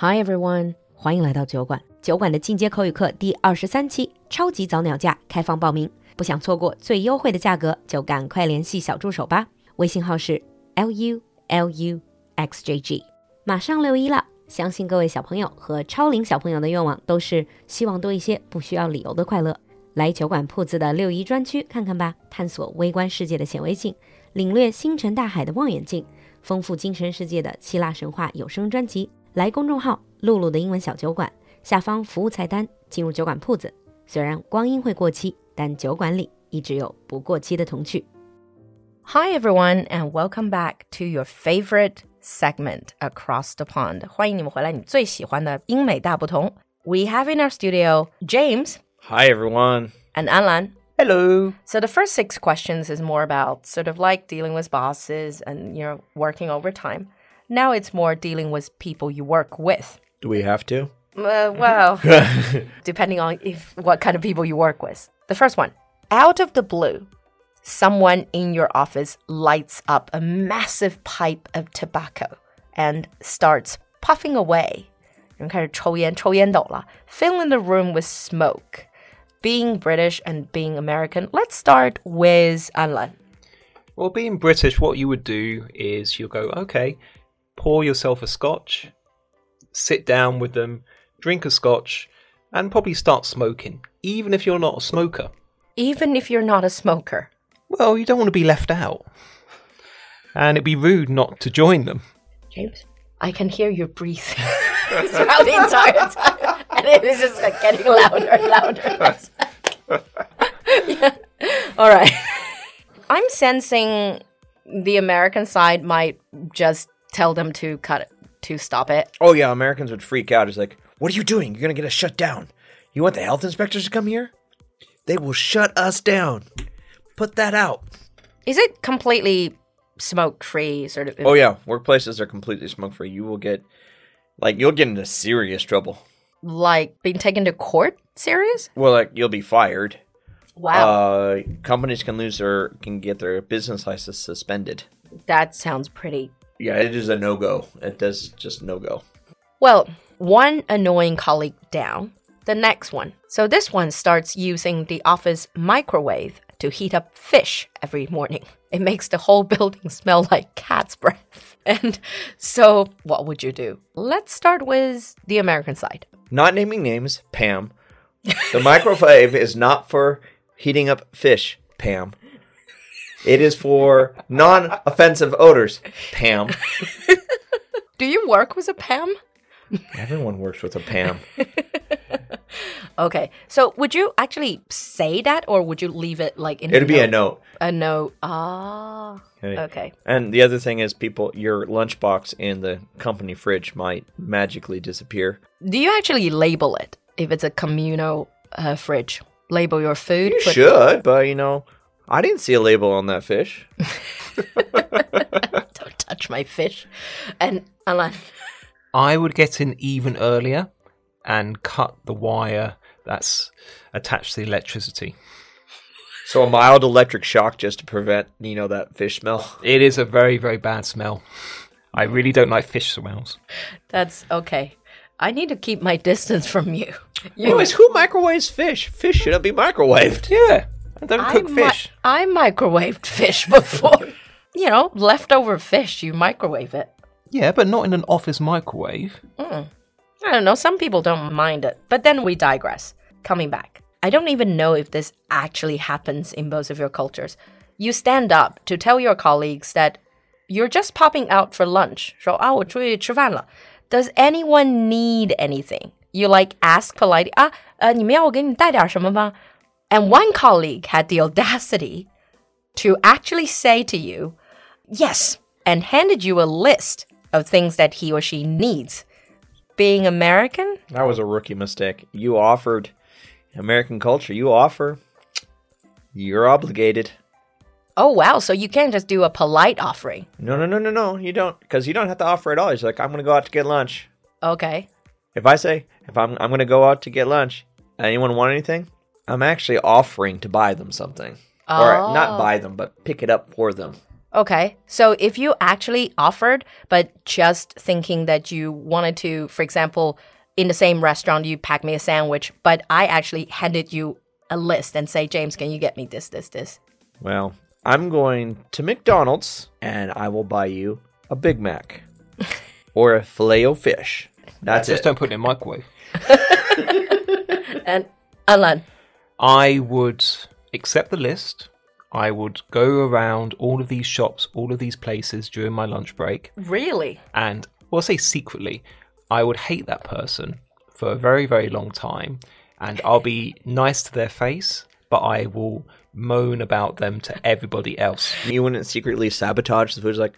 Hi everyone， 欢迎来到酒馆。酒馆的进阶口语课第23期超级早鸟价开放报名，不想错过最优惠的价格，就赶快联系小助手吧。微信号是 LULUXJG。 马上6.1了，相信各位小朋友和超龄小朋友的愿望都是希望多一些不需要理由的快乐。来酒馆铺子的6.1专区看看吧，探索微观世界的显微镜，领略星辰大海的望远镜，丰富精神世界的希腊神话有声专辑。来公众号露露的英文小酒馆，下方服务菜单进入酒馆铺子。虽然光阴会过期，但酒馆里一直有不过期的童趣。Hi everyone and welcome back to your favorite segment, Across the Pond. 欢迎你们回来，你最喜欢的英美大不同。We have in our studio James. Hi everyone. And Anlan. Hello. So the first 6 questions is more about sort of like dealing with bosses and working overtime.Now it's more dealing with people you work with. Do we have to? Well, depending on what kind of people you work with. The first one, out of the blue, someone in your office lights up a massive pipe of tobacco and starts puffing away. 人开始抽烟，抽烟斗了。Filling the room with smoke. Being British and being American, let's start with Alan. Well, being British, what you would do is you'll go, okay...Pour yourself a scotch, sit down with them, drink a scotch, and probably start smoking, even if you're not a smoker. Even if you're not a smoker? Well, you don't want to be left out. And it'd be rude not to join them. James, I can hear your breathing throughout the entire time. And it is just like getting louder and louder. Yeah. All right. I'm sensing the American side might just...Tell them to cut it, to stop it. Oh, yeah, Americans would freak out. It's like, what are you doing? You're going to get us shut down. You want the health inspectors to come here? They will shut us down. Put that out. Is it completely smoke-free? Sort of? Oh, yeah. Workplaces are completely smoke-free. You will get, you'll get into serious trouble. Like being taken to court? Serious? Well, you'll be fired. Wow. Companies can get their business license suspended. That sounds pretty...Yeah, it is a no-go. It does just no-go. Well, one annoying colleague down, the next one. So this one starts using the office microwave to heat up fish every morning. It makes the whole building smell like cat's breath. And so what would you do? Let's start with the American side. Not naming names, Pam. The microwave is not for heating up fish, Pam.It is for non-offensive odors, Pam. Do you work with a Pam? Everyone works with a Pam. Okay, so would you actually say that, or would you leave it in a note? It'd be a note. A note. Ah, okay. And the other thing is your lunchbox in the company fridge might magically disappear. Do you actually label it if it's a communal fridge? Label your food? You should, but I didn't see a label on that fish. Don't touch my fish. And Alan? I would get in even earlier and cut the wire that's attached to the electricity. So a mild electric shock just to prevent, that fish smell? It is a very, very bad smell. I really don't like fish smells. That's okay. I need to keep my distance from you. Anyways, who microwaves fish? Fish shouldn't be microwaved. Yeah.Don't cook fish. I microwaved fish before. Leftover fish, you microwave it. Yeah, but not in an office microwave. I don't know. Some people don't mind it. But then we digress. Coming back. I don't even know if this actually happens in both of your cultures. You stand up to tell your colleagues that you're just popping out for lunch. 说啊，我出去吃饭了。Does anyone need anything? You ask politely, 啊，你们要我给你带点什么吗？And one colleague had the audacity to actually say to you, yes, and handed you a list of things that he or she needs. Being American? That was a rookie mistake. You offered, in American culture, you offer, you're obligated. Oh, wow, so you can't just do a polite offering. No, you don't, because you don't have to offer at all. It's I'm going to go out to get lunch. Okay. If I say, I'm going to go out to get lunch, anyone want anything?I'm actually offering to buy them something. Or not buy them, but pick it up for them. Okay, so if you actually offered, but just thinking that you wanted to, for example, in the same restaurant, you pack me a sandwich, but I actually handed you a list and say, James, can you get me this, this, this? Well, I'm going to McDonald's and I will buy you a Big Mac or a Filet-O-Fish. That's it. Just don't put it in the microwave. And Alan? I would accept the list. I would go around all of these shops, all of these places during my lunch break. Really? And, well, I'll say secretly, I would hate that person for a very, very long time. And I'll be nice to their face, but I will moan about them to everybody else. You wouldn't secretly sabotage the food? Like,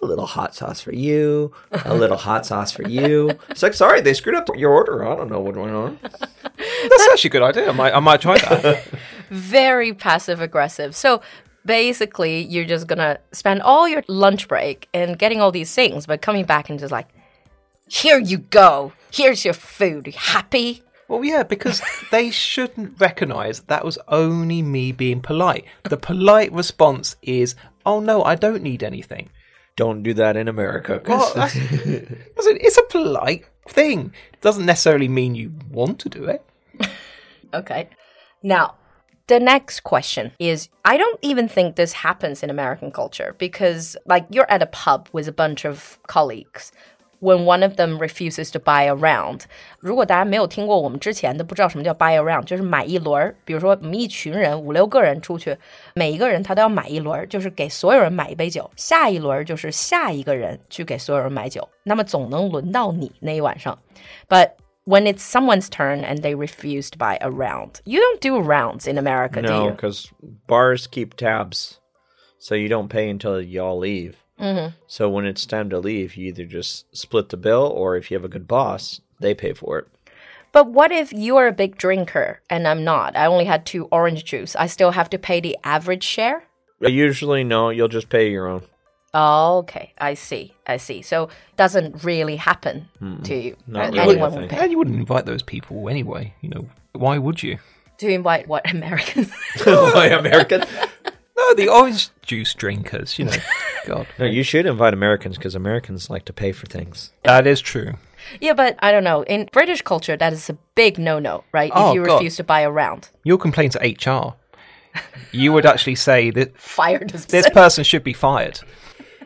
a little hot sauce for you, a little hot sauce for you. It's like, sorry, they screwed up your order. I don't know what went on. That's actually a good idea. I might try that. Very passive aggressive. So basically, you're just going to spend all your lunch break and getting all these things, but coming back and just like, here you go. Here's your food. Are you happy? Well, yeah, because they shouldn't recognize that was only me being polite. The polite response is, oh, no, I don't need anything. Don't do that in America. Well, it's a polite thing. It doesn't necessarily mean you want to do it. Okay. Now, the next question is, I don't even think this happens in American culture because, like, you're at a pub with a bunch of colleagues when one of them refuses to buy a round. 如果大家没有听过我们之前的，不知道什么叫 buy a round， 就是买一轮。比如说我们一群人5-6个人出去，每一个人他都要买一轮，就是给所有人买一杯酒。下一轮就是下一个人去给所有人买酒，那么总能轮到你那一晚上。But when it's someone's turn and they refuse to buy a round, you don't do rounds in America, do you? No, because bars keep tabs, so you don't pay until y'all leave. Mm-hmm. So when it's time to leave, you either just split the bill, or if you have a good boss, they pay for it. But what if you are a big drinker and I'm not? I only had 2 orange juice. I still have to pay the average share? Usually, no. You'll just pay your own. Oh, okay. I see. So it doesn't really happen to you. Not really, anyone would pay. And you wouldn't invite those people anyway. You know, why would you? To invite what? Americans? Why Americans? No, the orange juice drinkers, you know. God. No, you should invite Americans because Americans like to pay for things. That is true. Yeah, but I don't know. In British culture, that is a big no-no, right? Oh, if you refuse to buy a round. You'll complain to HR. You would actually say that fired this person should be fired.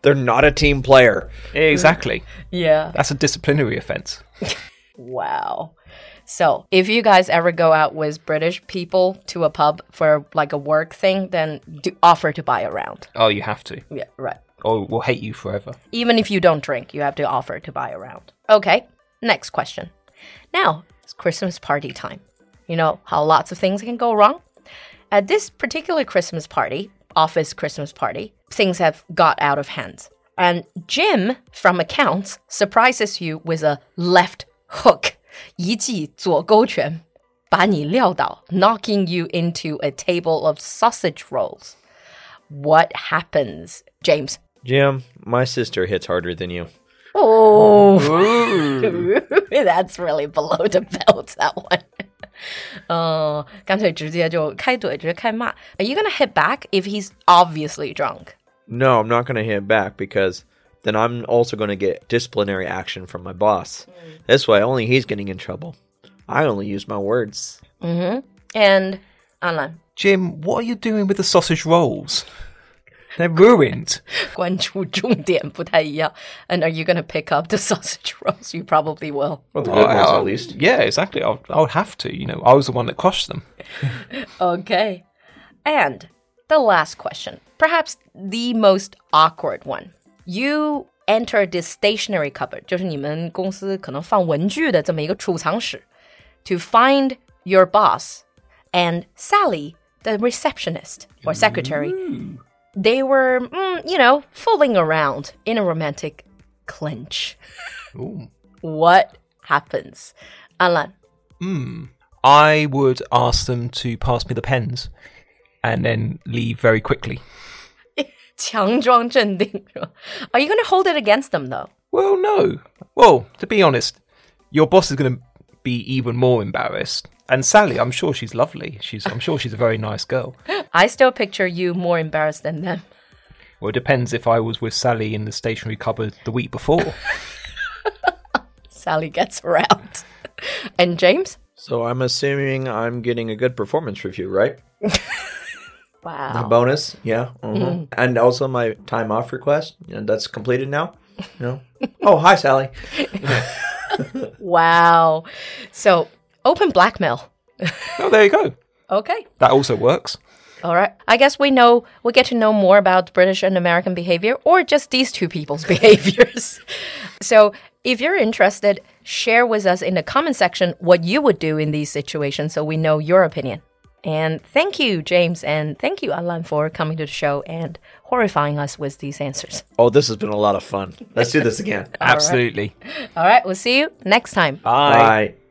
They're not a team player. Exactly. Yeah. That's a disciplinary offense. Wow. So if you guys ever go out with British people to a pub for like a work thing, then offer to buy a round. Oh, you have to. Yeah, right. Or we'll hate you forever. Even if you don't drink, you have to offer to buy a round. Okay, next question. Now, it's Christmas party time. You know how lots of things can go wrong? At this particular Christmas party, office Christmas party, things have got out of hand. And Jim from accounts surprises you with a left hook. 一记左勾拳把你撂倒 knocking you into a table of sausage rolls. What happens, James? Jim, my sister hits harder than you. Oh, that's really below the belt, that one. 干脆直接就开怼，直接开骂。Are you going to hit back if he's obviously drunk? No, I'm not going to hit back because then I'm also going to get disciplinary action from my boss. This way, only he's getting in trouble. I only use my words. Mm-hmm. And Alan. Jim, what are you doing with the sausage rolls? They're ruined. 关注重点不太一样. And are you going to pick up the sausage rolls? You probably will. Well, the good ones, at least. Yeah, exactly. I'll have to. You know, I was the one that crushed them. Okay. And the last question, perhaps the most awkward one. You enter this stationery cupboard, 就是你们公司可能放文具的这么一个储藏室 to find your boss and Sally, the receptionist or secretary. Ooh. They were, you know, fooling around in a romantic clinch. Ooh. What happens? Alan? I would ask them to pass me the pens and then leave very quickly. 强装镇定 Are you going to hold it against them, though? Well, no. Well, to be honest, your boss is going to be even more embarrassed. And Sally, I'm sure she's lovely. I'm sure she's a very nice girl. I still picture you more embarrassed than them. Well, it depends if I was with Sally in the stationery cupboard the week before. Sally gets around. And James? So I'm assuming I'm getting a good performance review, right? Wow. A bonus, yeah. Mm-hmm. Mm. And also my time off request, that's completed now. No. Oh, hi, Sally. Wow. So open blackmail. Oh, there you go. Okay. That also works. All right. I guess we get to know more about British and American behavior, or just these two people's behaviors. So if you're interested, share with us in the comment section what you would do in these situations so we know your opinion. And thank you, James, and thank you, Alan, for coming to the show and horrifying us with these answers. Oh, this has been a lot of fun. Let's do this again. Absolutely. All right. All right. We'll see you next time. Bye. Bye.